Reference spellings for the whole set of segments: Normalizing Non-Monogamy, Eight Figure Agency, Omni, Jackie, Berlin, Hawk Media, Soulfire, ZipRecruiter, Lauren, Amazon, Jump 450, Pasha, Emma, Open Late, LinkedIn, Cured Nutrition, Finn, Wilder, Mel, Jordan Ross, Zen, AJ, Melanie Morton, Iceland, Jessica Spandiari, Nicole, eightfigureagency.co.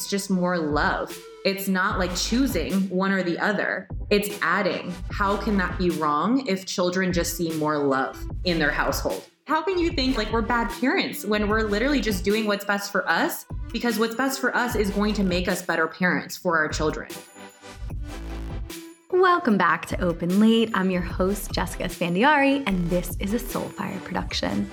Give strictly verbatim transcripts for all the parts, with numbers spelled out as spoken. it's just more love. It's not like choosing one or the other. It's adding. How can that be wrong if children just see more love in their household? How can you think like we're bad parents when we're literally just doing what's best for us? Because what's best for us is going to make us better parents for our children. Welcome back to Open Late. I'm your host, Jessica Spandiari, and this is a Soulfire production.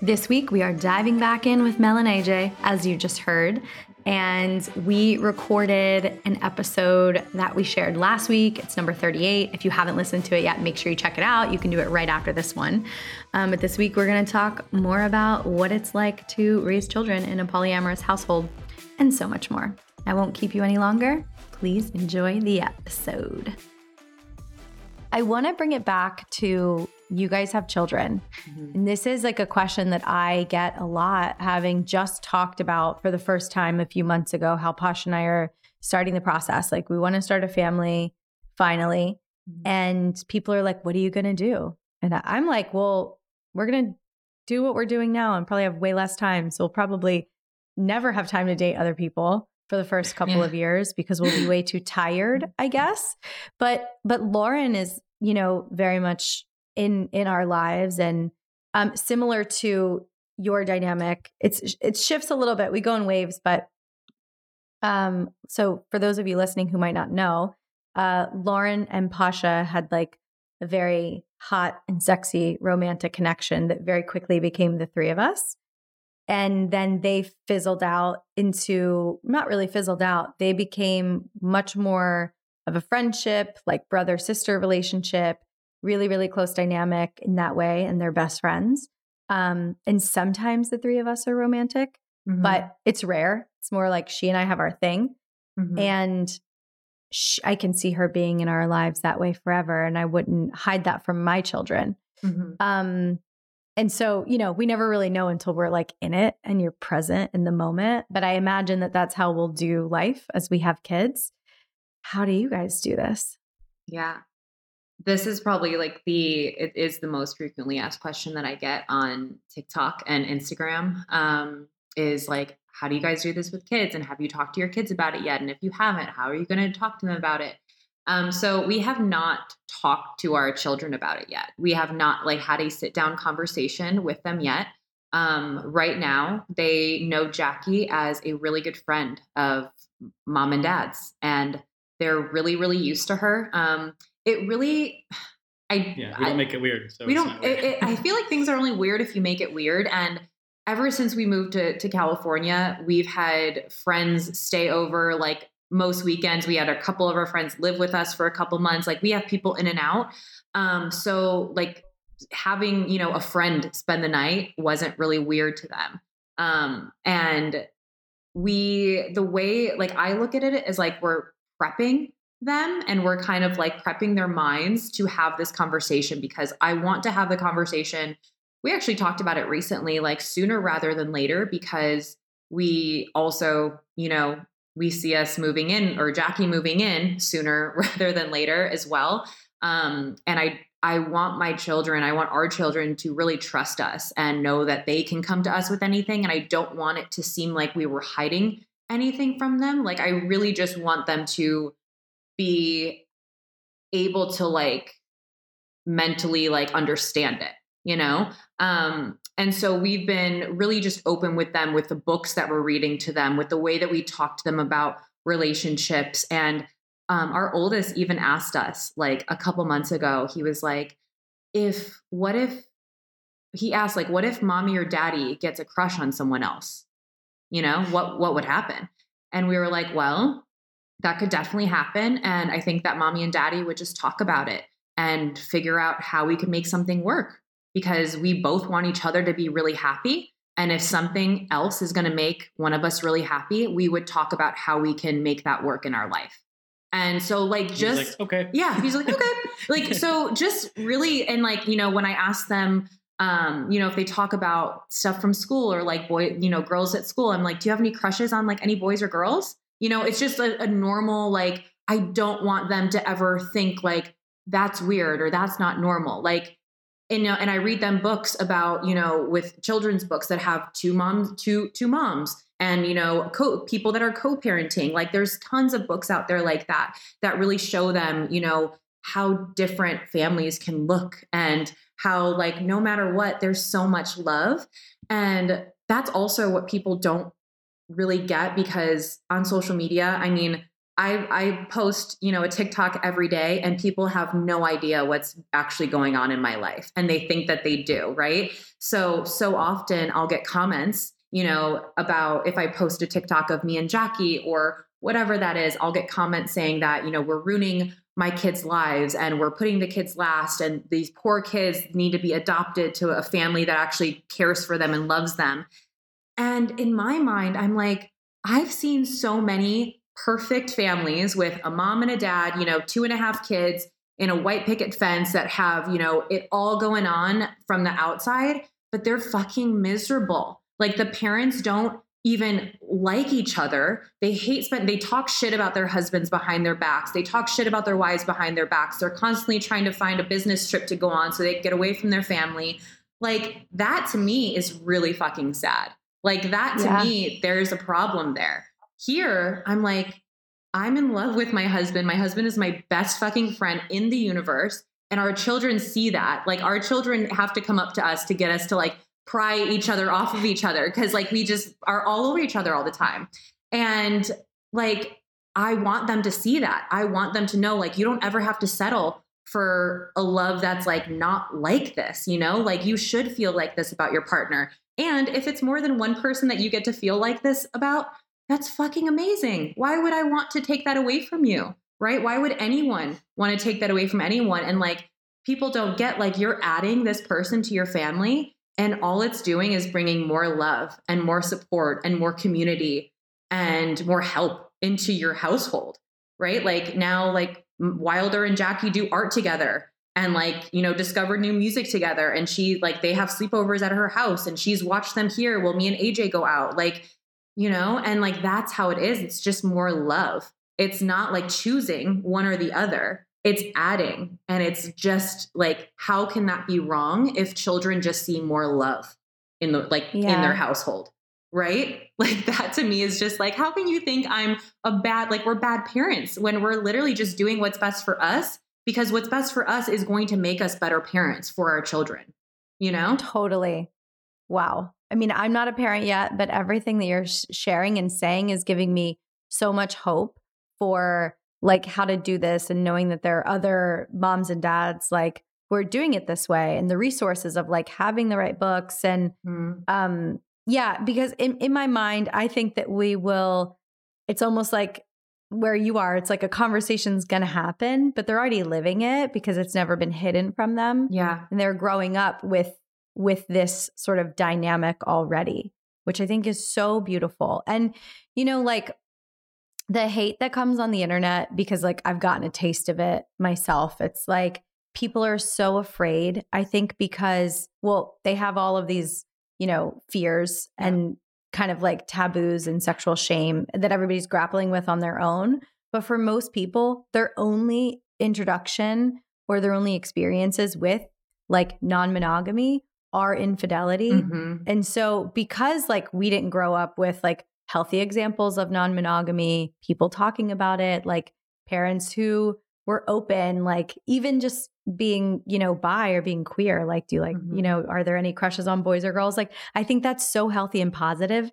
This week, we are diving back in with Mel and A J, as you just heard, and we recorded an episode that we shared last week. It's number thirty-eight. If you haven't listened to it yet, make sure you check it out. You can do it right after this one. Um, but this week, we're going to talk more about what it's like to raise children in a polyamorous household and so much more. I won't keep you any longer. Please enjoy the episode. I want to bring it back to you guys have children. Mm-hmm. And this is like a question that I get a lot, having just talked about for the first time a few months ago, how Pasha and I are starting the process. Like we want to start a family finally. Mm-hmm. And people are like, what are you going to do? And I'm like, well, we're going to do what we're doing now and probably have way less time. So we'll probably never have time to date other people for the first couple yeah. of years because we'll be way too tired, I guess. But but Lauren is, you know, very much in in our lives, and um, similar to your dynamic, it's it shifts a little bit. We go in waves, but um, so for those of you listening who might not know, uh, Lauren and Pasha had like a very hot and sexy romantic connection that very quickly became the three of us. And then they fizzled out into, not really fizzled out, they became much more of a friendship, like brother-sister relationship, really, really close dynamic in that way, and they're best friends. Um, and sometimes the three of us are romantic, mm-hmm. but it's rare. It's more like she and I have our thing. Mm-hmm. And she, I can see her being in our lives that way forever, and I wouldn't hide that from my children. Mm-hmm. Um And so, you know, we never really know until we're like in it and you're present in the moment. But I imagine that that's how we'll do life as we have kids. How do you guys do this? Yeah. This is probably like the, it is the most frequently asked question that I get on TikTok and Instagram um, is like, how do you guys do this with kids? And have you talked to your kids about it yet? And if you haven't, how are you going to talk to them about it? Um, so we have not talked to our children about it yet. We have not like had a sit down conversation with them yet. Um, right now they know Jackie as a really good friend of mom and dad's, and they're really, really used to her. Um, it really, I, yeah, we don't I, make it weird. So we it's don't, not weird. It, it, I feel like things are only weird if you make it weird. And ever since we moved to, to California, we've had friends stay over like most weekends. We had a couple of our friends live with us for a couple months. Like we have people in and out. Um, so like having, you know, a friend spend the night wasn't really weird to them. Um, and we, the way like I look at it is like, we're prepping them and we're kind of like prepping their minds to have this conversation, because I want to have the conversation. We actually talked about it recently, like sooner rather than later, because we also, you know, we see us moving in, or Jackie moving in sooner rather than later as well. Um, and I, I want my children, I want our children to really trust us and know that they can come to us with anything. And I don't want it to seem like we were hiding anything from them. Like, I really just want them to be able to like mentally like understand it, you know? Um, And so we've been really just open with them, with the books that we're reading to them, with the way that we talk to them about relationships. And um, our oldest even asked us like a couple months ago, he was like, if, what if, he asked like, what if mommy or daddy gets a crush on someone else? You know, what, what would happen? And we were like, well, that could definitely happen. And I think that mommy and daddy would just talk about it and figure out how we could make something work, because we both want each other to be really happy. And if something else is going to make one of us really happy, we would talk about how we can make that work in our life. And so like, just, he's like, okay. Yeah. He's like, okay. Like, so just really, and like, you know, when I ask them, um, you know, if they talk about stuff from school or like boy, you know, girls at school, I'm like, do you have any crushes on like any boys or girls? You know, it's just a, a normal, like, I don't want them to ever think like, that's weird or that's not normal. Like, And, and I read them books about, you know, with children's books that have two moms, two, two moms and, you know, co- people that are co-parenting. Like, there's tons of books out there like that, that really show them, you know, how different families can look and how, like, no matter what, there's so much love. And that's also what people don't really get, because on social media, I mean, I, I post, you know, a TikTok every day, and people have no idea what's actually going on in my life. And they think that they do. Right. So, so often I'll get comments, you know, about if I post a TikTok of me and Jackie or whatever that is, I'll get comments saying that, you know, we're ruining my kids' lives and we're putting the kids last, and these poor kids need to be adopted to a family that actually cares for them and loves them. And in my mind, I'm like, I've seen so many perfect families with a mom and a dad, you know, two and a half kids in a white picket fence that have, you know, it all going on from the outside, but they're fucking miserable. Like, the parents don't even like each other. They hate spend, they talk shit about their husbands behind their backs. They talk shit about their wives behind their backs. They're constantly trying to find a business trip to go on so they can get away from their family. Like, that to me is really fucking sad. Like, that to yeah. me, there's a problem there. Here, I'm like, I'm in love with my husband. My husband is my best fucking friend in the universe. And our children see that. Like, our children have to come up to us to get us to, like, pry each other off of each other, because, like, we just are all over each other all the time. And, like, I want them to see that. I want them to know, like, you don't ever have to settle for a love that's, like, not like this, you know? Like, you should feel like this about your partner. And if it's more than one person that you get to feel like this about, that's fucking amazing. Why would I want to take that away from you? Right? Why would anyone want to take that away from anyone? And, like, people don't get, like, you're adding this person to your family, and all it's doing is bringing more love and more support and more community and more help into your household, right? Like, now, like, Wilder and Jackie do art together and, like, you know, discover new music together. And she, like, they have sleepovers at her house and she's watched them here while me and A J go out. Like, you know, and, like, that's how it is. It's just more love. It's not, like, choosing one or the other. It's adding. And it's just, like, how can that be wrong if children just see more love in the, like yeah. in their household, right? Like, that to me is just like, how can you think I'm a bad, like, we're bad parents when we're literally just doing what's best for us, because what's best for us is going to make us better parents for our children, you know? Totally. Wow. I mean, I'm not a parent yet, but everything that you're sharing and saying is giving me so much hope for, like, how to do this, and knowing that there are other moms and dads, like, who are doing it this way, and the resources of, like, having the right books. And mm. um, yeah, because in, in my mind, I think that we will, it's almost like where you are, it's like a conversation's going to happen, but they're already living it because it's never been hidden from them. Yeah. And they're growing up with, with this sort of dynamic already, which I think is so beautiful. And, you know, like, the hate that comes on the internet, because, like, I've gotten a taste of it myself. It's like, people are so afraid, I think, because, well, they have all of these, you know, fears yeah. and kind of, like, taboos and sexual shame that everybody's grappling with on their own. But for most people, their only introduction or their only experiences with, like, non-monogamy are infidelity. Mm-hmm. And so, because, like, we didn't grow up with, like, healthy examples of non-monogamy, people talking about it, like, parents who were open, like, even just being, you know, bi or being queer, like, do you like, mm-hmm. you know, are there any crushes on boys or girls? Like, I think that's so healthy and positive,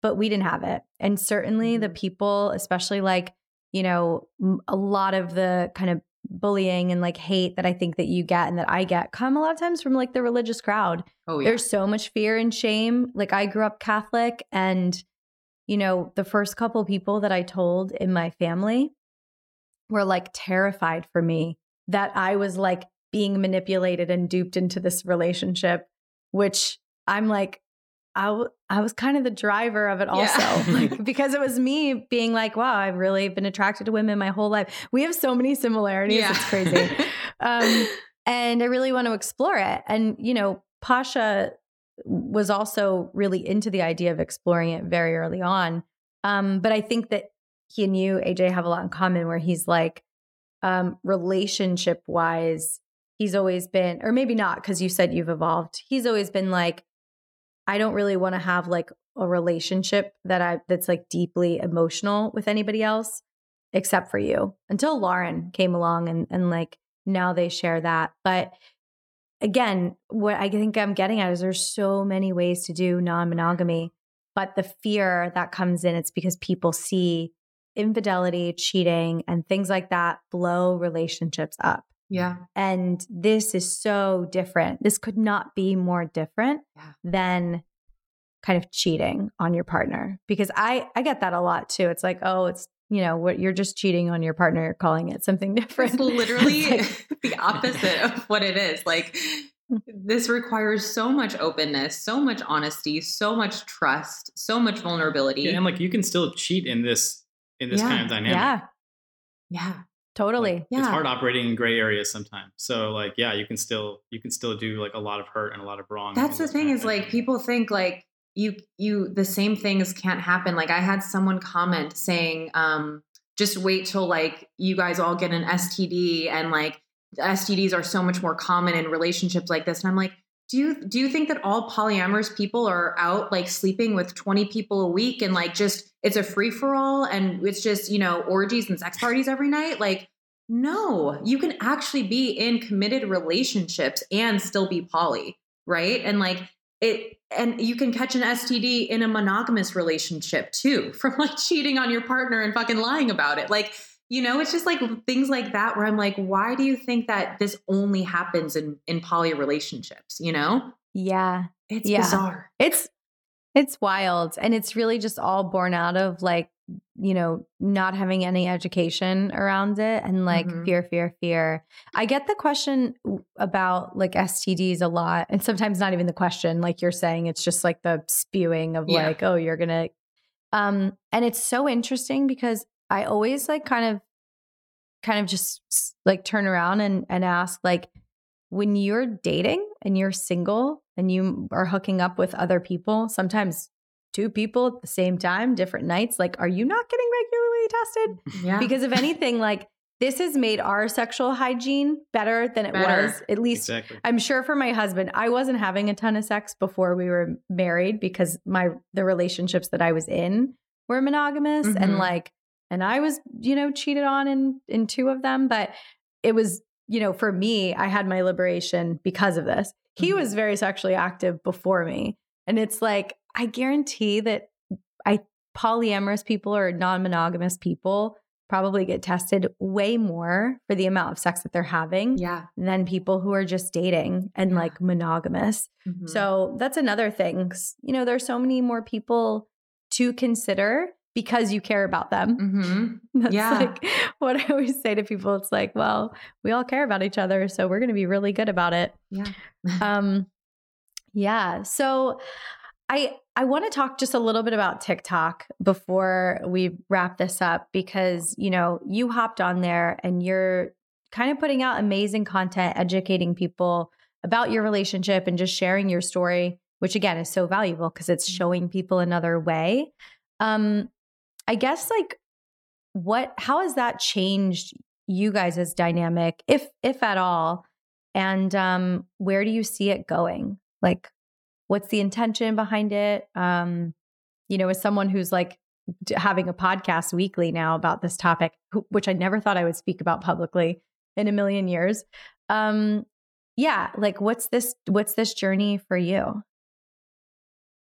but we didn't have it. And certainly the people, especially, like, you know, a lot of the kind of bullying and, like, hate that I think that you get and that I get come a lot of times from, like, the religious crowd. Oh, yeah. There's so much fear and shame. Like, I grew up Catholic, and, you know, the first couple people that I told in my family were, like, terrified for me that I was, like, being manipulated and duped into this relationship, which I'm like, I, w- I was kind of the driver of it also, yeah. like, because it was me being like, wow, I've really been attracted to women my whole life. We have so many similarities. Yeah. It's crazy. um, and I really want to explore it. And, you know, Pasha was also really into the idea of exploring it very early on. Um, but I think that he and you, A J, have a lot in common, where he's like, um, relationship wise, he's always been, or maybe not, because you said you've evolved. He's always been like, I don't really want to have, like, a relationship that I that's like deeply emotional with anybody else except for you, until Lauren came along and and like now they share that. But again, what I think I'm getting at is there's so many ways to do non-monogamy, but the fear that comes in, it's because people see infidelity, cheating, and things like that blow relationships up. Yeah. And this is so different. This could not be more different yeah. than kind of cheating on your partner, because I, I get that a lot too. It's like, oh, it's, you know, what you're just cheating on your partner, you're calling it something different. It's literally it's like, the opposite of what it is. Like, this requires so much openness, so much honesty, so much trust, so much vulnerability. Yeah, and like, you can still cheat in this, in this yeah. kind of dynamic. Yeah. Yeah. Totally. Like, yeah. It's hard operating in gray areas sometimes. So like, yeah, you can still, you can still do like a lot of hurt and a lot of wrong. That's the thing is like, people think like you, you, the same things can't happen. Like I had someone comment saying, um, just wait till like you guys all get an S T D and like S T Ds are so much more common in relationships like this. And I'm like, do you, do you think that all polyamorous people are out like sleeping with twenty people a week and like, just, it's a free for all and it's just, you know, orgies and sex parties every night? Like, no, you can actually be in committed relationships and still be poly. Right. And like it, and you can catch an S T D in a monogamous relationship too, from like cheating on your partner and fucking lying about it. Like, you know, it's just like things like that where I'm like, why do you think that this only happens in, in poly relationships? You know? Yeah. It's yeah. bizarre. It's, it's wild. And it's really just all born out of like, you know, not having any education around it and like mm-hmm. fear, fear, fear. I get the question about like S T Ds a lot. And sometimes not even the question, like you're saying, it's just like the spewing of yeah. like, oh, you're going to, um, and it's so interesting because I always like kind of, kind of just like turn around and, and ask like, when you're dating and you're single and you are hooking up with other people, sometimes two people at the same time, different nights, like, are you not getting regularly tested? Yeah. Because if anything, like this has made our sexual hygiene better than it better. was. At least exactly. I'm sure for my husband, I wasn't having a ton of sex before we were married because my, the relationships that I was in were monogamous mm-hmm. and like, and I was, you know, cheated on in, in two of them, but it was, you know, for me, I had my liberation because of this. He mm-hmm. was very sexually active before me. And it's like, I guarantee that I polyamorous people or non-monogamous people probably get tested way more for the amount of sex that they're having yeah. than people who are just dating and yeah. like monogamous. Mm-hmm. So that's another thing. You know, there's so many more people to consider because you care about them. Mm-hmm. That's yeah. like what I always say to people. It's like, well, we all care about each other, so we're going to be really good about it. Yeah. um, yeah. So I, I want to talk just a little bit about TikTok before we wrap this up, because, you know, you hopped on there and you're kind of putting out amazing content, educating people about your relationship and just sharing your story, which again is so valuable because it's showing people another way. Um, I guess like what, how has that changed you guys' dynamic, if, if at all? And, um, where do you see it going? Like, what's the intention behind it? Um, you know, as someone who's like d- having a podcast weekly now about this topic, who, which I never thought I would speak about publicly in a million years. Um, yeah. Like what's this, what's this journey for you?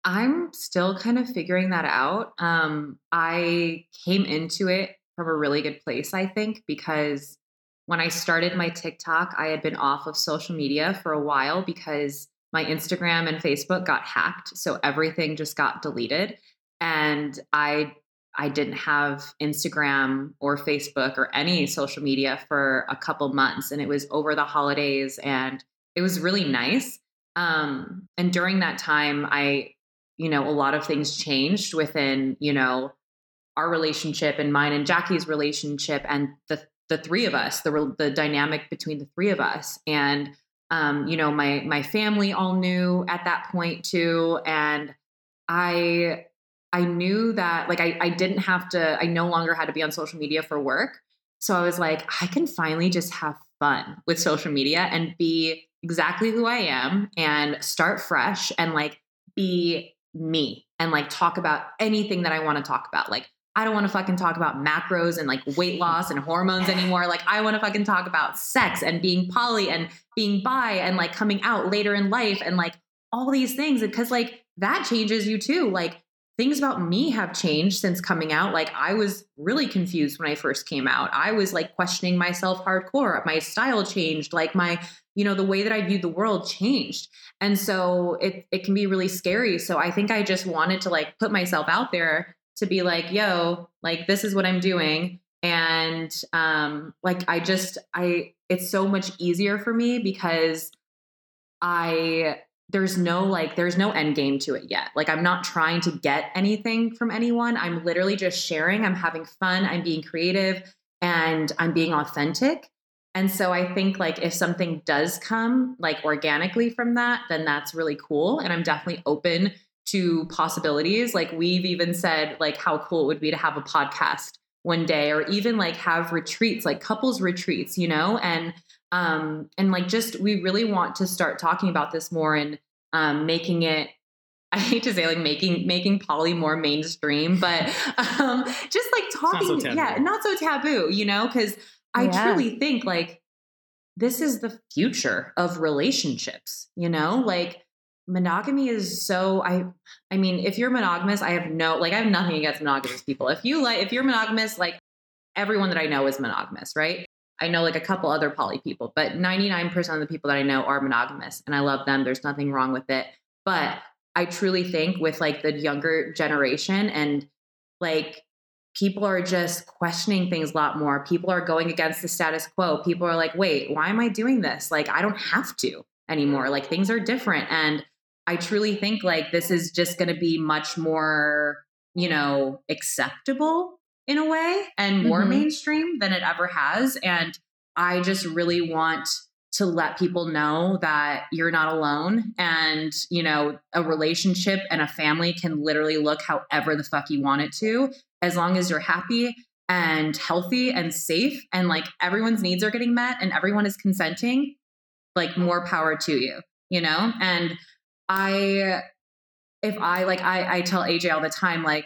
I'm still kind of figuring that out. Um, I came into it from a really good place, I think, because when I started my TikTok, I had been off of social media for a while because my Instagram and Facebook got hacked. So everything just got deleted. And I, I didn't have Instagram or Facebook or any social media for a couple months. And it was over the holidays and it was really nice. Um, and during that time, I, you know, a lot of things changed within, you know, our relationship and mine and Jackie's relationship and the, the three of us, the, the dynamic between the three of us. And, um, you know, my, my family all knew at that point too. And I, I knew that like, I, I didn't have to, I no longer had to be on social media for work. So I was like, I can finally just have fun with social media and be exactly who I am and start fresh and like be me. and like talk about anything that I want to talk about. Like, I don't want to fucking talk about macros and like weight loss and hormones anymore. Like, I want to fucking talk about sex and being poly and being bi and like coming out later in life and like all these things. Because like that changes you too. Like things about me have changed since coming out. Like I was really confused when I first came out. I was like questioning myself hardcore. My style changed. Like my, you know, the way that I viewed the world changed. And so it it can be really scary. So I think I just wanted to like put myself out there to be like, yo, like, this is what I'm doing. And, um, like, I just, I, it's so much easier for me because I, there's no, like, there's no end game to it yet. Like, I'm not trying to get anything from anyone. I'm literally just sharing. I'm having fun. I'm being creative and I'm being authentic. And so I think like, if something does come like organically from that, then that's really cool. And I'm definitely open to possibilities. Like we've even said like how cool it would be to have a podcast one day, or even like have retreats, like couples retreats, you know, and, um, and like, just, we really want to start talking about this more and, um, making it, I hate to say like making, making poly more mainstream, but, um, just like talking, so yeah, not so taboo, you know, cause I yeah. truly think like, this is the future of relationships, you know, like, monogamy is so, I, I mean, if you're monogamous, I have no, like, I have nothing against monogamous people. If you like, if you're monogamous, like everyone that I know is monogamous, right? I know like a couple other poly people, but ninety-nine percent of the people that I know are monogamous and I love them. There's nothing wrong with it. But I truly think with like the younger generation and like people are just questioning things a lot more. People are going against the status quo. People are like, wait, why am I doing this? Like, I don't have to anymore. Like things are different. And I truly think like this is just going to be much more, you know, acceptable in a way and more mm-hmm. mainstream than it ever has. And I just really want to let people know that you're not alone and, you know, a relationship and a family can literally look however the fuck you want it to, as long as you're happy and healthy and safe and like everyone's needs are getting met and everyone is consenting, like more power to you, you know? And I, if I like, I, I tell A J all the time, like,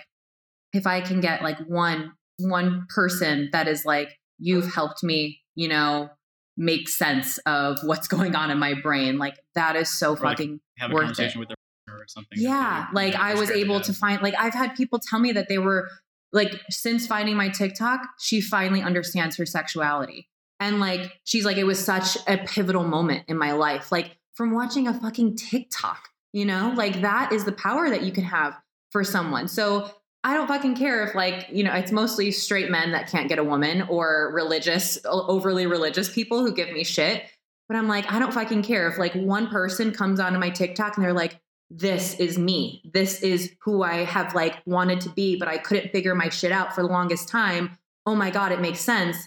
if I can get like one, one person that is like, you've helped me, you know, make sense of what's going on in my brain. Like that is so or fucking like, have a worth conversation it. With her or something. Yeah. Like I was able to find, like, I've had people tell me that they were like, since finding my TikTok, she finally understands her sexuality. And like, she's like, it was such a pivotal moment in my life. Like from watching a fucking TikTok, you know, like that is the power that you can have for someone. So I don't fucking care if like, you know, it's mostly straight men that can't get a woman or religious, overly religious people who give me shit. But I'm like, I don't fucking care if like one person comes onto my TikTok and they're like, this is me. This is who I have like wanted to be, but I couldn't figure my shit out for the longest time. Oh my God, it makes sense.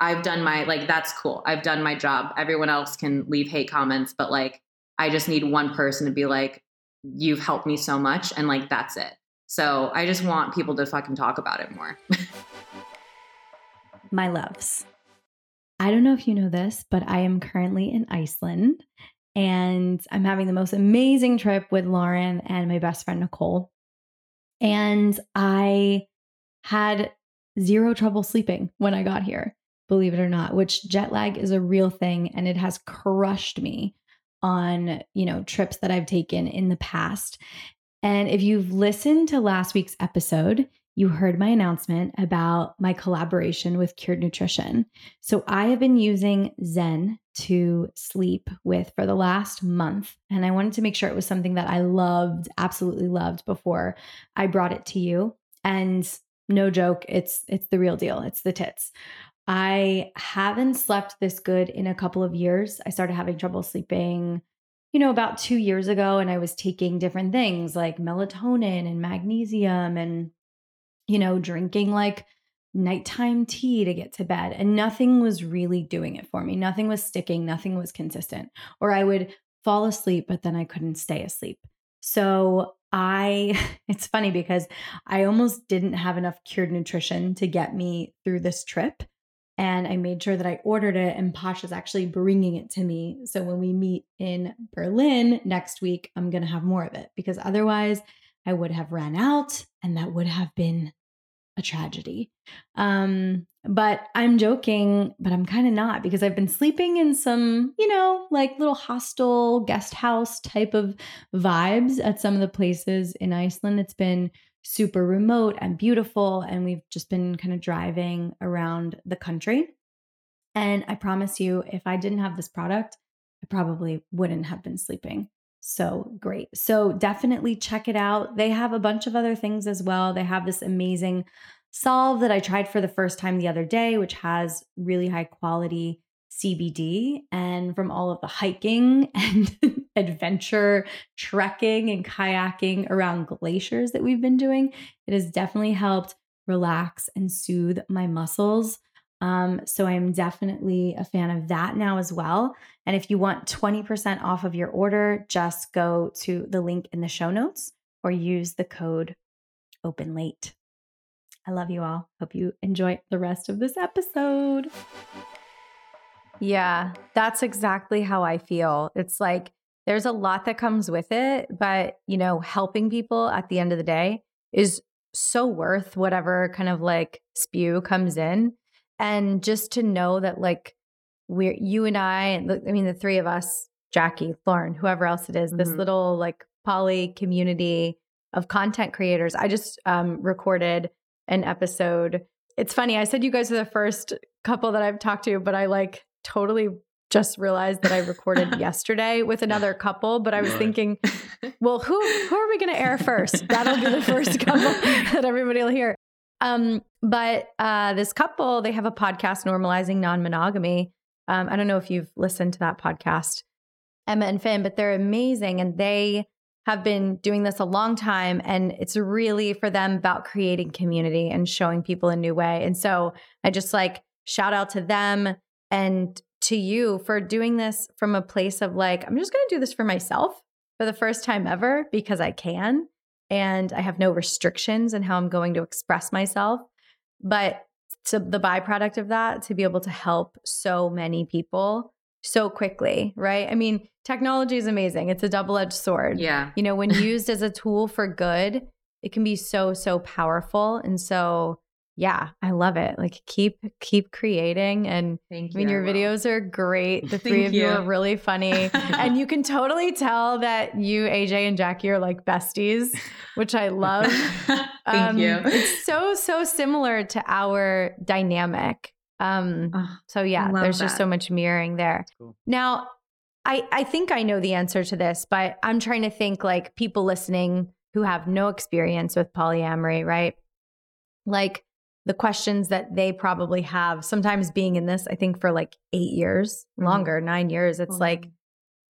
I've done my, like, that's cool. I've done my job. Everyone else can leave hate comments, but like, I just need one person to be like, you've helped me so much. And like, that's it. So I just want people to fucking talk about it more. My loves. I don't know if you know this, but I am currently in Iceland and I'm having the most amazing trip with Lauren and my best friend, Nicole. And I had zero trouble sleeping when I got here. Believe it or not, which jet lag is a real thing and it has crushed me on, you know, trips that I've taken in the past. And if you've listened to last week's episode, you heard my announcement about my collaboration with Cured Nutrition. So I have been using Zen to sleep with for the last month. And I wanted to make sure it was something that I loved, absolutely loved before I brought it to you. And no joke, it's it's the real deal. It's the tits. I haven't slept this good in a couple of years. I started having trouble sleeping, you know, about two years ago, and I was taking different things like melatonin and magnesium and, you know, drinking like nighttime tea to get to bed, and nothing was really doing it for me. Nothing was sticking. Nothing was consistent. Or I would fall asleep, but then I couldn't stay asleep. So I, it's funny because I almost didn't have enough Cured Nutrition to get me through this trip. And I made sure that I ordered it, and Pasha's actually bringing it to me. So when we meet in Berlin next week, I'm going to have more of it because otherwise I would have ran out, and that would have been a tragedy. Um, but I'm joking, but I'm kind of not, because I've been sleeping in some, you know, like little hostel, guest house type of vibes at some of the places in Iceland. It's been super remote and beautiful, and we've just been kind of driving around the country. And I promise you, if I didn't have this product, I probably wouldn't have been sleeping so great. So definitely check it out. They have a bunch of other things as well. They have this amazing salve that I tried for the first time the other day, which has really high quality C B D. And from all of the hiking and adventure, trekking and kayaking around glaciers that we've been doing, it has definitely helped relax and soothe my muscles. Um, so I'm definitely a fan of that now as well. And if you want twenty percent off of your order, just go to the link in the show notes or use the code OpenLate. I love you all. Hope you enjoy the rest of this episode. Yeah, that's exactly how I feel. It's like there's a lot that comes with it, but you know, helping people at the end of the day is so worth whatever kind of like spew comes in. And just to know that like we're, you and I, I mean, the three of us, Jackie, Lauren, whoever else it is, mm-hmm. this little like poly community of content creators. I just um, recorded an episode. It's funny. I said you guys are the first couple that I've talked to, but I like totally just realized that I recorded yesterday with another couple, but I was thinking, well, who, who are we going to air first? That'll be the first couple that everybody will hear. Um, but, uh, this couple, they have a podcast, Normalizing Non-Monogamy. Um, I don't know if you've listened to that podcast, Emma and Finn, but they're amazing. And they have been doing this a long time, and it's really for them about creating community and showing people a new way. And so I just like shout out to them and to you for doing this from a place of like, I'm just going to do this for myself for the first time ever because I can. And I have no restrictions in how I'm going to express myself. But to the byproduct of that, to be able to help so many people so quickly, right? I mean, technology is amazing. It's a double-edged sword. Yeah. You know, when used as a tool for good, it can be so, so powerful. And so, yeah, I love it. Like keep, keep creating. And Thank you, I mean, your I videos will. Are great. The three Thank of you. You are really funny. And you can totally tell that you, A J and Jackie are like besties, which I love. Thank um, you. It's so, so similar to our dynamic. Um, oh, so yeah, there's that. Just so much mirroring there. Cool. Now I, I think I know the answer to this, but I'm trying to think like people listening who have no experience with polyamory, right? Like, the questions that they probably have, sometimes being in this, I think for like eight years, mm-hmm. longer, nine years, it's mm-hmm. like,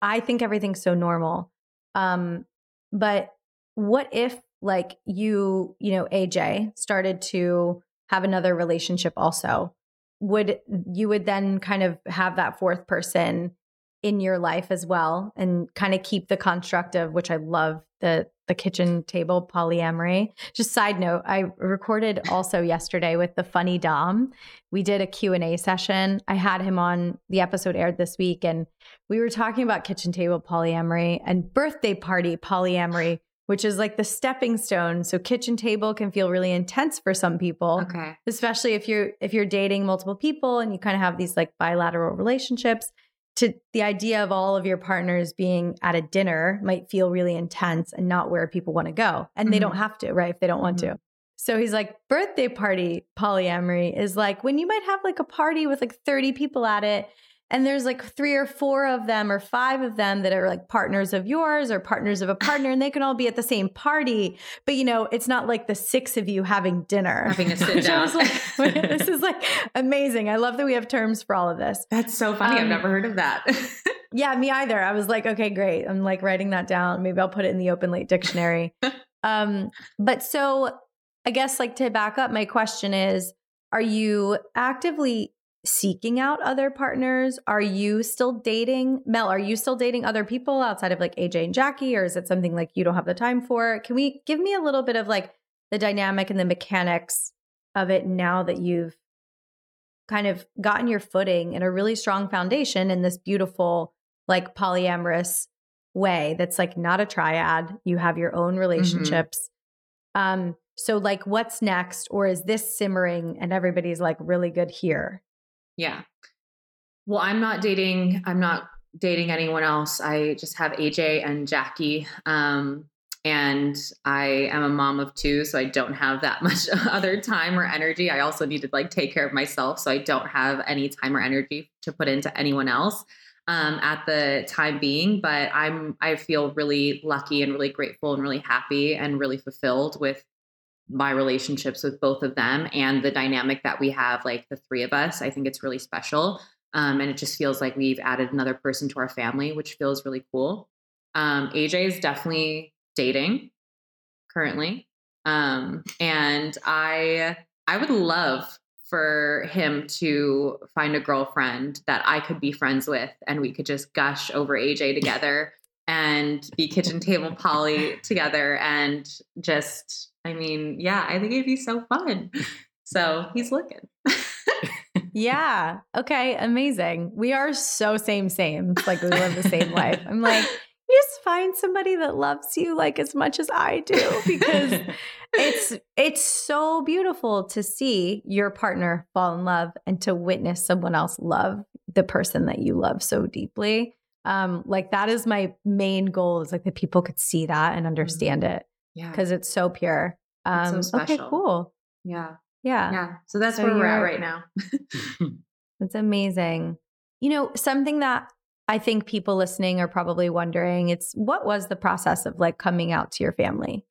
I think everything's so normal. Um, but what if like you, you know, A J started to have another relationship also? Would you would then kind of have that fourth person in your life as well and kind of keep the construct of, which I love, the the kitchen table polyamory. Just side note, I recorded also yesterday with the funny Dom. We did a Q and A session. I had him on, the episode aired this week, and we were talking about kitchen table polyamory and birthday party polyamory, which is like the stepping stone. So kitchen table can feel really intense for some people, okay. especially if you're if you're dating multiple people and you kind of have these like bilateral relationships. To the idea of all of your partners being at a dinner might feel really intense and not where people want to go. And mm-hmm. they don't have to, right? If they don't want mm-hmm. to. So he's like, birthday party polyamory is like when you might have like a party with like thirty people at it. And there's like three or four of them or five of them that are like partners of yours or partners of a partner, and they can all be at the same party. But, you know, it's not like the six of you having dinner. Having a sit down. So I was like, this is like amazing. I love that we have terms for all of this. That's so funny. Um, I've never heard of that. Yeah, me either. I was like, okay, great. I'm like writing that down. Maybe I'll put it in the Open Late dictionary. um, but so I guess like to back up, my question is, are you actively seeking out other partners? Are you still dating? Mel, are you still dating other people outside of like A J and Jackie, or is it something like you don't have the time for? Can we give me a little bit of like the dynamic and the mechanics of it now that you've kind of gotten your footing and a really strong foundation in this beautiful, like polyamorous way that's like not a triad. You have your own relationships. Mm-hmm. Um, so like what's next, or is this simmering and everybody's like really good here? Yeah. Well, I'm not dating. I'm not dating anyone else. I just have A J and Jackie. Um, and I am a mom of two, so I don't have that much other time or energy. I also need to like take care of myself. So I don't have any time or energy to put into anyone else, um, at the time being, but I'm, I feel really lucky and really grateful and really happy and really fulfilled with my relationships with both of them and the dynamic that we have, like the three of us. I think it's really special. Um, and it just feels like we've added another person to our family, which feels really cool. Um, A J is definitely dating currently. Um, and I, I would love for him to find a girlfriend that I could be friends with, and we could just gush over A J together and be kitchen table poly together. And just, I mean, yeah, I think it'd be so fun. So he's looking. Yeah. Okay. Amazing. We are so same, same. Like we live the same life. I'm like, you just find somebody that loves you like as much as I do, because it's, it's so beautiful to see your partner fall in love and to witness someone else love the person that you love so deeply. Um, like that is my main goal, is like that people could see that and understand it. Yeah. Cause it's so pure. Um, it's so special. Okay, cool. Yeah. Yeah. Yeah. So that's so where we're at right now. That's amazing. You know, something that I think people listening are probably wondering, it's what was the process of like coming out to your family?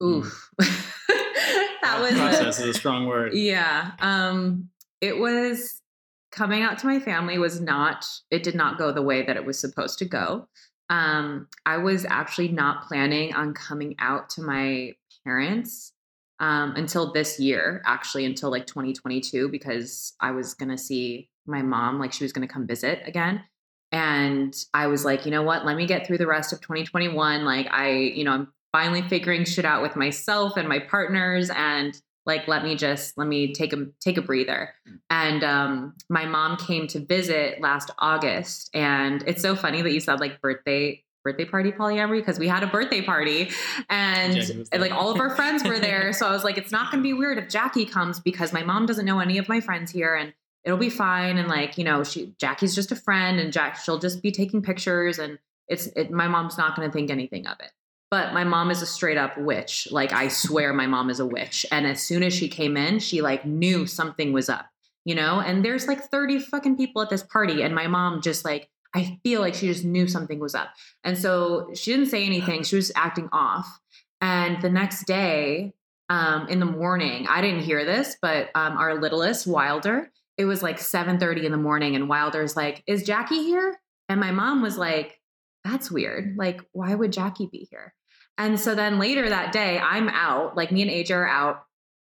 Oof. that, that was process a, is a strong word. Yeah. Um, it was coming out to my family was not, it did not go the way that it was supposed to go. Um, I was actually not planning on coming out to my parents Um, until this year, actually, until like twenty twenty-two, because I was going to see my mom, like she was going to come visit again. And I was like, you know what, let me get through the rest of twenty twenty-one. Like I, you know, I'm finally figuring shit out with myself and my partners, and like, let me just, let me take a, take a breather. And, um, my mom came to visit last August, and it's so funny that you said like birthday birthday party polyamory, because we had a birthday party and like all of our friends were there. So I was like, it's not going to be weird if Jackie comes, because my mom doesn't know any of my friends here, and it'll be fine. And like, you know, she, Jackie's just a friend, and Jack, she'll just be taking pictures, and it's, it, my mom's not going to think anything of it. But my mom is a straight up witch. Like I swear my mom is a witch. And as soon as she came in, she like knew something was up, you know, and there's like thirty fucking people at this party. And my mom just like, I feel like she just knew something was up. And so she didn't say anything. She was acting off. And the next day, um, in the morning, I didn't hear this, but, um, our littlest Wilder, it was like seven thirty in the morning. And Wilder's like, is Jackie here? And my mom was like, that's weird. Like, why would Jackie be here? And so then later that day, I'm out, like me and A J are out.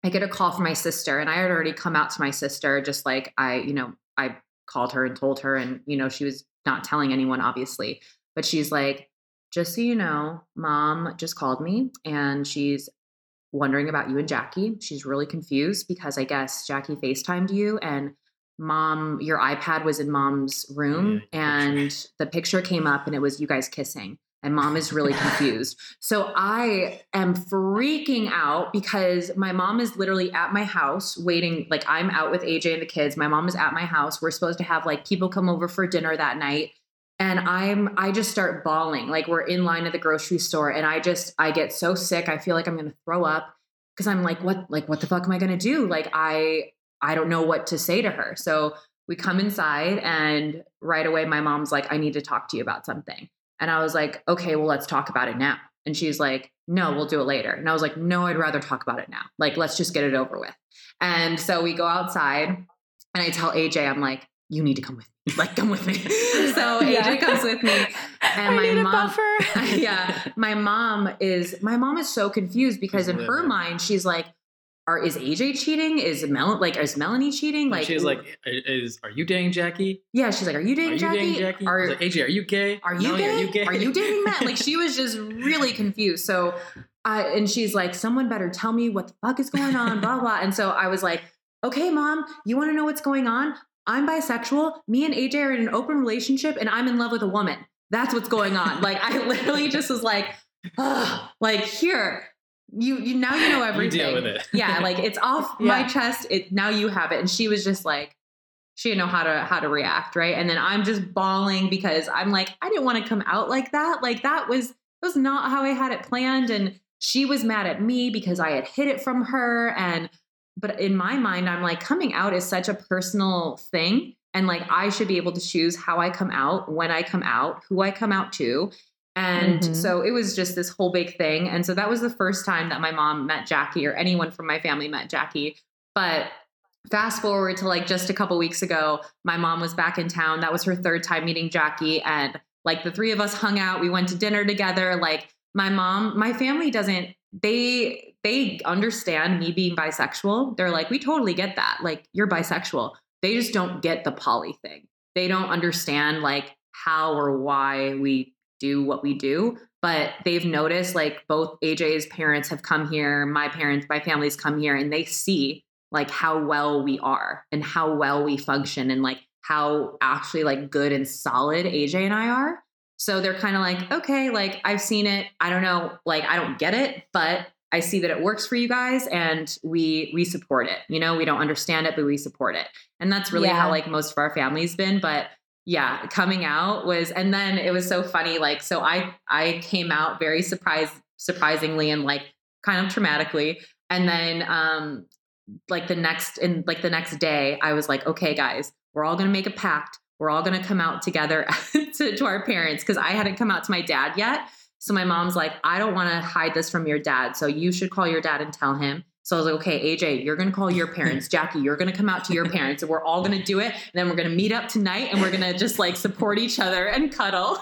I get a call from my sister, and I had already come out to my sister. Just like I, you know, I called her and told her, and, you know, she was not telling anyone, obviously, but she's like, just so you know, mom just called me and she's wondering about you and Jackie. She's really confused because I guess Jackie FaceTimed you, and mom, your iPad was in mom's room, yeah, and sure. The picture came up and it was you guys kissing, and mom is really confused. So I am freaking out because my mom is literally at my house waiting. Like I'm out with A J and the kids. My mom is at my house. We're supposed to have like people come over for dinner that night. And I'm, I just start bawling. Like we're in line at the grocery store, and I just, I get so sick. I feel like I'm going to throw up, because I'm like, what, like, what the fuck am I going to do? Like, I, I don't know what to say to her. So we come inside, and right away, my mom's like, I need to talk to you about something. And I was like, okay, well, let's talk about it now. And she's like, no, we'll do it later. And I was like, no, I'd rather talk about it now. Like, let's just get it over with. And so we go outside, and I tell A J, I'm like, you need to come with me. Like, come with me. So A J yeah. comes with me. And I my need mom, a buffer. yeah, my mom is, my mom is so confused, because in her mind, she's like, Are is A J cheating? Is Mel like is Melanie cheating? Like she's like, is are you dating Jackie? Yeah, she's like, are you dating are you Jackie? Dating Jackie? Are, like, A J, are you gay? Are you, Melanie, gay? Are you gay? Are you dating Matt? Like she was just really confused. So, uh, and she's like, someone better tell me what the fuck is going on, blah blah. And so I was like, okay, mom, you want to know what's going on? I'm bisexual. Me and A J are in an open relationship, and I'm in love with a woman. That's what's going on. Like, I literally just was like, oh, like here, you, you, now you know everything. You deal with it. Yeah. Like it's off yeah. my chest. It, now you have it. And she was just like, she didn't know how to, how to react. Right. And then I'm just bawling because I'm like, I didn't want to come out like that. Like that was, that was not how I had it planned. And she was mad at me because I had hid it from her. And, but in my mind, I'm like, coming out is such a personal thing. And like, I should be able to choose how I come out, when I come out, who I come out to. And mm-hmm. so it was just this whole big thing. And so that was the first time that my mom met Jackie, or anyone from my family met Jackie. But fast forward to like just a couple weeks ago, my mom was back in town. That was her third time meeting Jackie. And like the three of us hung out, we went to dinner together. Like my mom, my family doesn't, they, they understand me being bisexual. They're like, we totally get that. Like you're bisexual. They just don't get the poly thing. They don't understand like how or why we do what we do, but they've noticed like both A J's parents have come here. My parents, my family's come here, and they see like how well we are and how well we function and like how actually like good and solid A J and I are. So they're kind of like, okay, like I've seen it. I don't know. Like, I don't get it, but I see that it works for you guys, and we, we support it. You know, we don't understand it, but we support it. And that's really yeah. how like most of our family's been. But yeah, coming out was, and then it was so funny. Like, so I, I came out very surprised, surprisingly, and like kind of traumatically. And then, um, like the next, and like the next day I was like, okay guys, we're all going to make a pact. We're all going to come out together to, to our parents. Cause I hadn't come out to my dad yet. So my mom's like, I don't want to hide this from your dad. So you should call your dad and tell him. So I was like, okay, A J, you're going to call your parents. Jackie, you're going to come out to your parents, and we're all going to do it. And then we're going to meet up tonight, and we're going to just like support each other and cuddle.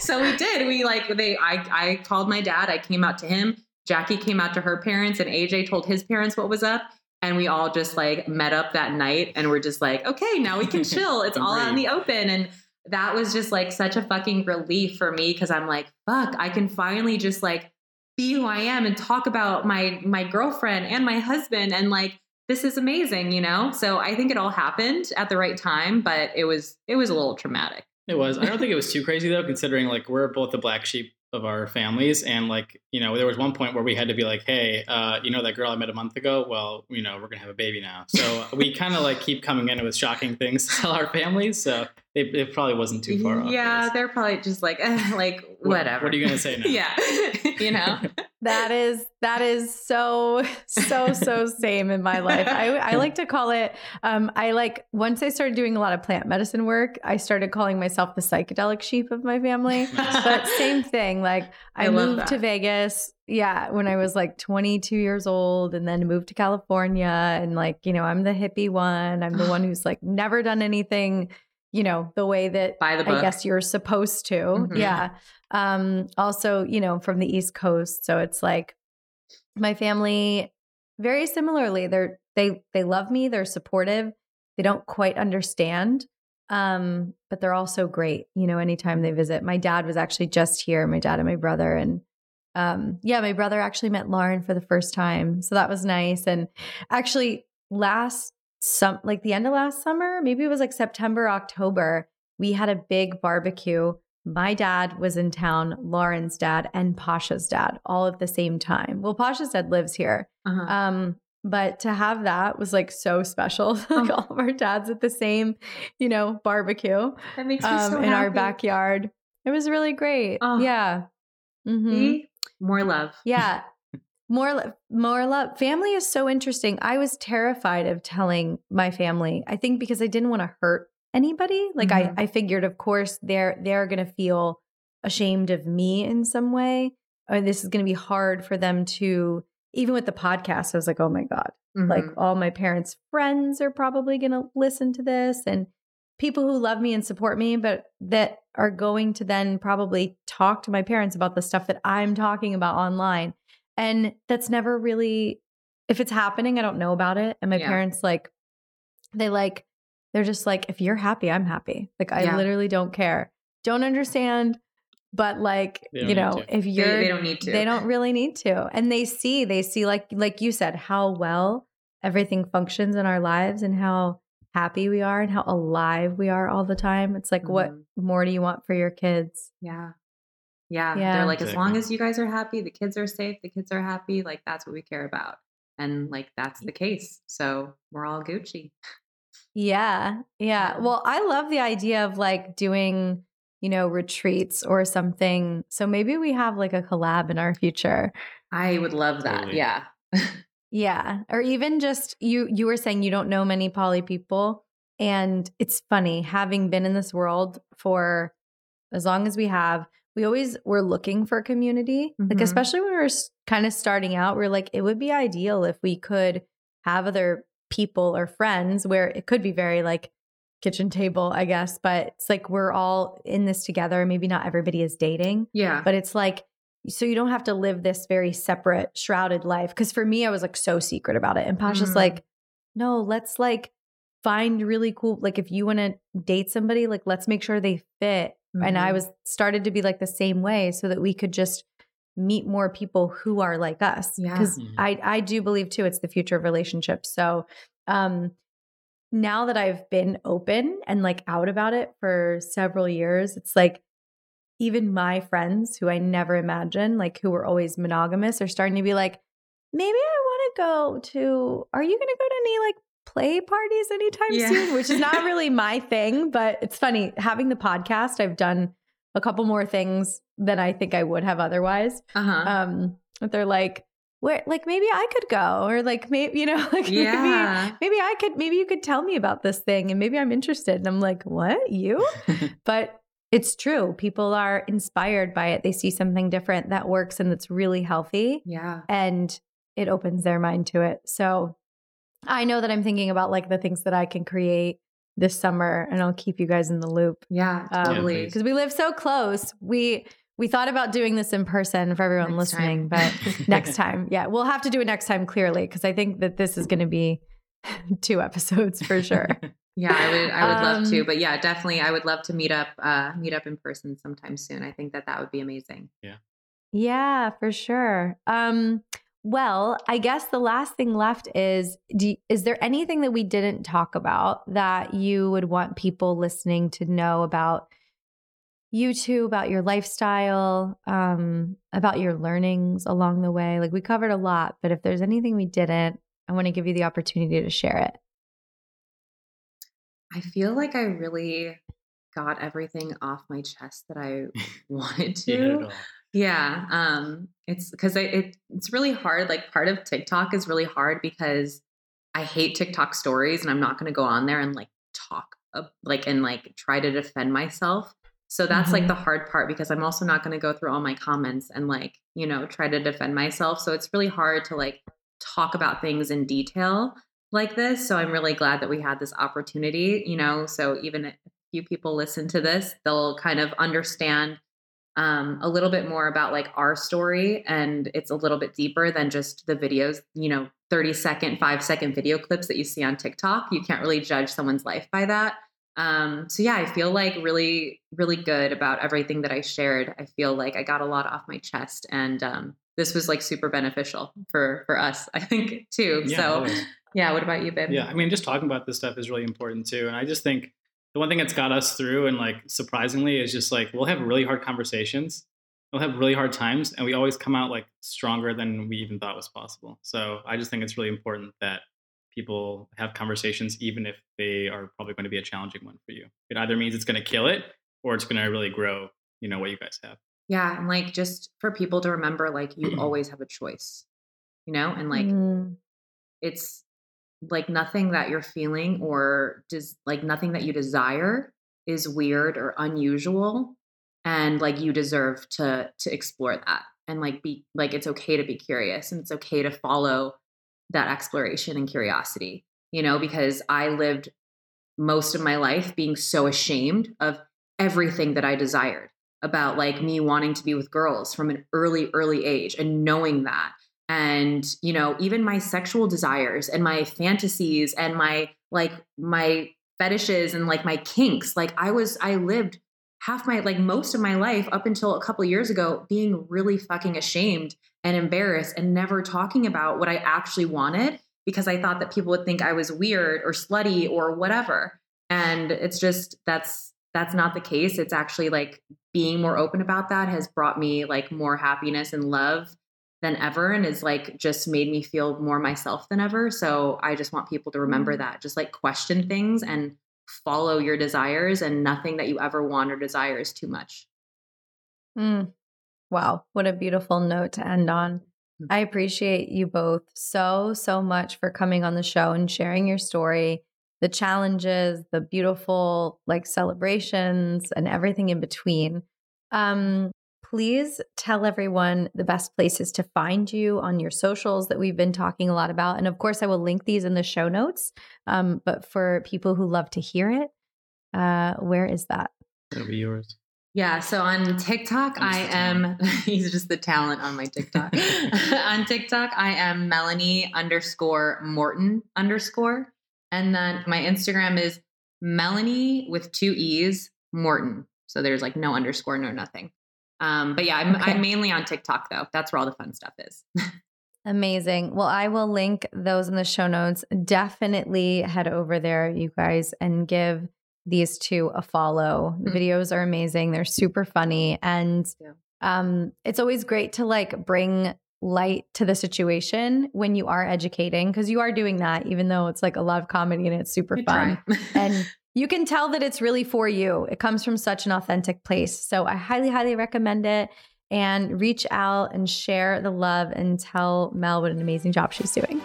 So we did. We like, they, I, I called my dad. I came out to him. Jackie came out to her parents, and A J told his parents what was up. And we all just like met up that night, and we're just like, okay, now we can chill. It's all out in the open. And that was just like such a fucking relief for me. Cause I'm like, fuck, I can finally just like be who I am and talk about my, my girlfriend and my husband. And like, this is amazing, you know? So I think it all happened at the right time, but it was, it was a little traumatic. It was, I don't think it was too crazy though, considering like we're both the black sheep of our families. And like, you know, there was one point where we had to be like, hey, uh, you know, that girl I met a month ago, well, you know, we're gonna have a baby now. So we kind of like keep coming in with shocking things to tell our families. So it, it probably wasn't too far off. Yeah. They're probably just like, eh, like, whatever. What, what are you going to say now? Yeah. You know, that is, that is so, so, so same in my life. I, I like to call it, um, I like, once I started doing a lot of plant medicine work, I started calling myself the psychedelic sheep of my family, nice. But same thing. Like I, I moved to Vegas. Yeah. When I was like twenty-two years old, and then moved to California, and like, you know, I'm the hippie one. I'm the one who's like never done anything, you know, the way that By the book. I guess you're supposed to. Mm-hmm. Yeah. Um, also, you know, from the East Coast. So it's like my family, very similarly, they're, they, they love me. They're supportive. They don't quite understand. Um, but they're also great. You know, anytime they visit, my dad was actually just here, my dad and my brother. And, um, yeah, my brother actually met Lauren for the first time. So that was nice. And actually last Some like the end of last summer, maybe it was like September, October, we had a big barbecue. My dad was in town, Lauren's dad and Pasha's dad, all at the same time. Well, Pasha's dad lives here. Uh-huh. Um, but to have that was like so special. Uh-huh. Like all of our dads at the same, you know, barbecue. That makes me um, so in happy. Our backyard. It was really great. Oh. Yeah. Mm-hmm. More love. Yeah. More love, more love. Family is so interesting. I was terrified of telling my family, I think because I didn't want to hurt anybody. Like mm-hmm. I, I figured, of course, they're, they're going to feel ashamed of me in some way. Or this is going to be hard for them to, even with the podcast, I was like, oh my God, mm-hmm. like all my parents' friends are probably going to listen to this, and people who love me and support me, but that are going to then probably talk to my parents about the stuff that I'm talking about online. And that's never really, if it's happening, I don't know about it. And my yeah. parents, like, they like, they're just like, if you're happy, I'm happy. Like, I yeah. literally don't care. Don't understand, but like, you know, if you're, they, they don't need to, they don't really need to. And they see, they see like, like you said, how well everything functions in our lives, and how, happy we are and how alive we are all the time. It's like, mm-hmm. what more do you want for your kids? Yeah. Yeah. yeah. They're like, exactly. as long as you guys are happy, the kids are safe, the kids are happy. Like, that's what we care about. And like, that's the case. So we're all Gucci. Yeah. Yeah. Well, I love the idea of like doing, you know, retreats or something. So maybe we have like a collab in our future. I would love that. Totally. Yeah. Yeah. Or even just you, you were saying you don't know many poly people. And it's funny, having been in this world for as long as we have, we always were looking for community, mm-hmm. like especially when we were kind of starting out, we we're like, it would be ideal if we could have other people or friends where it could be very like kitchen table, I guess, but it's like we're all in this together. Maybe not everybody is dating, yeah, but it's like, so you don't have to live this very separate, shrouded life. Cause for me, I was like so secret about it. And Pasha's mm-hmm. like, no, let's like find really cool, like if you want to date somebody, like let's make sure they fit. Mm-hmm. And I was started to be like the same way so that we could just meet more people who are like us. Yeah. Cause mm-hmm. I, I do believe too, it's the future of relationships. So, um, now that I've been open and like out about it for several years, it's like even my friends who I never imagined, like who were always monogamous, are starting to be like, maybe I want to go to, are you going to go to any like play parties anytime yeah. soon, which is not really my thing, but it's funny having the podcast. I've done a couple more things than I think I would have otherwise. Uh-huh. Um, but they're like, where, like maybe I could go, or like maybe, you know, like yeah. maybe, maybe I could, maybe you could tell me about this thing and maybe I'm interested. And I'm like, what, you? But it's true. People are inspired by it. They see something different that works and that's really healthy. Yeah. And it opens their mind to it. So I know that I'm thinking about like the things that I can create this summer, and I'll keep you guys in the loop. Yeah, totally. Um, because we live so close. We we thought about doing this in person for everyone next listening, time. But next time. Yeah, we'll have to do it next time clearly, because I think that this is going to be two episodes for sure. Yeah, I would I would um, love to. But yeah, definitely I would love to meet up uh meet up in person sometime soon. I think that that would be amazing. Yeah. Yeah, for sure. Um Well, I guess the last thing left is, do you, is there anything that we didn't talk about that you would want people listening to know about you two, about your lifestyle, um, about your learnings along the way? Like we covered a lot, but if there's anything we didn't, I want to give you the opportunity to share it. I feel like I really got everything off my chest that I wanted to. Yeah. Um, it's because it, it, it's really hard. Like part of TikTok is really hard because I hate TikTok stories, and I'm not going to go on there and like talk uh, like, and like try to defend myself. So that's mm-hmm. like the hard part, because I'm also not going to go through all my comments and like, you know, try to defend myself. So it's really hard to like talk about things in detail like this. So I'm really glad that we had this opportunity, you know, so even if few people listen to this, they'll kind of understand Um, a little bit more about like our story, and it's a little bit deeper than just the videos, you know, thirty second, five second video clips that you see on TikTok. You can't really judge someone's life by that. Um, so yeah, I feel like really, really good about everything that I shared. I feel like I got a lot off my chest, and um, this was like super beneficial for, for us, I think too. Yeah, so always. Yeah. What about you, babe? Yeah. I mean, just talking about this stuff is really important too. And I just think the one thing that's got us through, and like surprisingly, is just like we'll have really hard conversations, we'll have really hard times, and we always come out like stronger than we even thought was possible. So I just think it's really important that people have conversations, even if they are probably going to be a challenging one for you. It either means it's going to kill it, or it's going to really grow, you know, what you guys have. Yeah. And like just for people to remember, like you always have a choice, you know, and like mm. it's like nothing that you're feeling or just like nothing that you desire is weird or unusual. And like, you deserve to, to explore that, and like, be like, it's okay to be curious, and it's okay to follow that exploration and curiosity, you know, because I lived most of my life being so ashamed of everything that I desired, about like me wanting to be with girls from an early, early age and knowing that. And, you know, even my sexual desires and my fantasies and my, like my fetishes and like my kinks, like I was, I lived half my, like most of my life up until a couple of years ago, being really fucking ashamed and embarrassed and never talking about what I actually wanted. because I thought that people would think I was weird or slutty or whatever. And it's just, that's, that's not the case. It's actually like being more open about that has brought me like more happiness and love than ever. And is like, just made me feel more myself than ever. So I just want people to remember that, just like question things and follow your desires, and nothing that you ever want or desire is too much. Mm. Wow. What a beautiful note to end on. I appreciate you both so, so much for coming on the show and sharing your story, the challenges, the beautiful like celebrations, and everything in between. Um, please tell everyone the best places to find you on your socials that we've been talking a lot about. And of course, I will link these in the show notes. Um, but for people who love to hear it, uh, where is that? That'll be yours. Yeah. So on TikTok, I am, he's just the talent on my TikTok. On TikTok, I am Melanie underscore Morton underscore. And then my Instagram is Melanie with two E's Morton. So there's like no underscore, no nothing. Um, but yeah, I'm, okay. I'm mainly on TikTok though. That's where all the fun stuff is. Amazing. Well, I will link those in the show notes. Definitely head over there, you guys, and give these two a follow. The videos are amazing. They're super funny. And yeah. um, it's always great to like bring light to the situation when you are educating, because you are doing that, even though it's like a lot of comedy and it's super Good fun. And you can tell that it's really for you. It comes from such an authentic place. So I highly, highly recommend it, and reach out and share the love and tell Mel what an amazing job she's doing.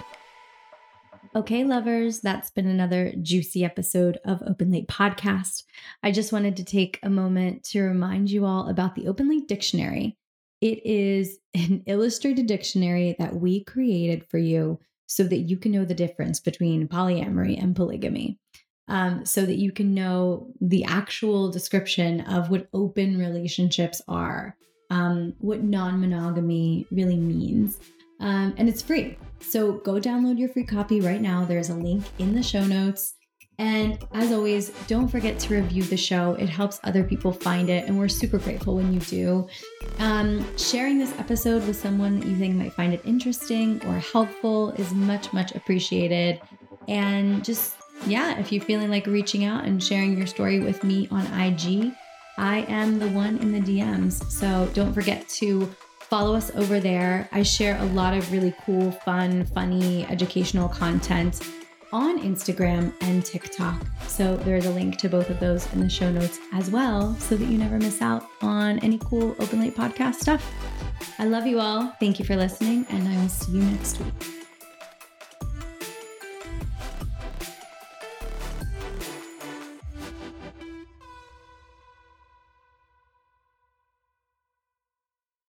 Okay, lovers, that's been another juicy episode of Open Late Podcast. I just wanted to take a moment to remind you all about the Open Late Dictionary. It is an illustrated dictionary that we created for you so that you can know the difference between polyamory and polygamy, um, so that you can know the actual description of what open relationships are, um, what non-monogamy really means. Um, and it's free. So go download your free copy right now. There's a link in the show notes. And as always, don't forget to review the show. It helps other people find it, and we're super grateful when you do. Um, sharing this episode with someone that you think might find it interesting or helpful is much, much appreciated. And just, yeah, if you're feeling like reaching out and sharing your story with me on I G, I am the one in the D Ms. So don't forget to follow us over there. I share a lot of really cool, fun, funny, educational content on Instagram and TikTok. So there's a link to both of those in the show notes as well, so that you never miss out on any cool Open Late Podcast stuff. I love you all. Thank you for listening, and I will see you next week.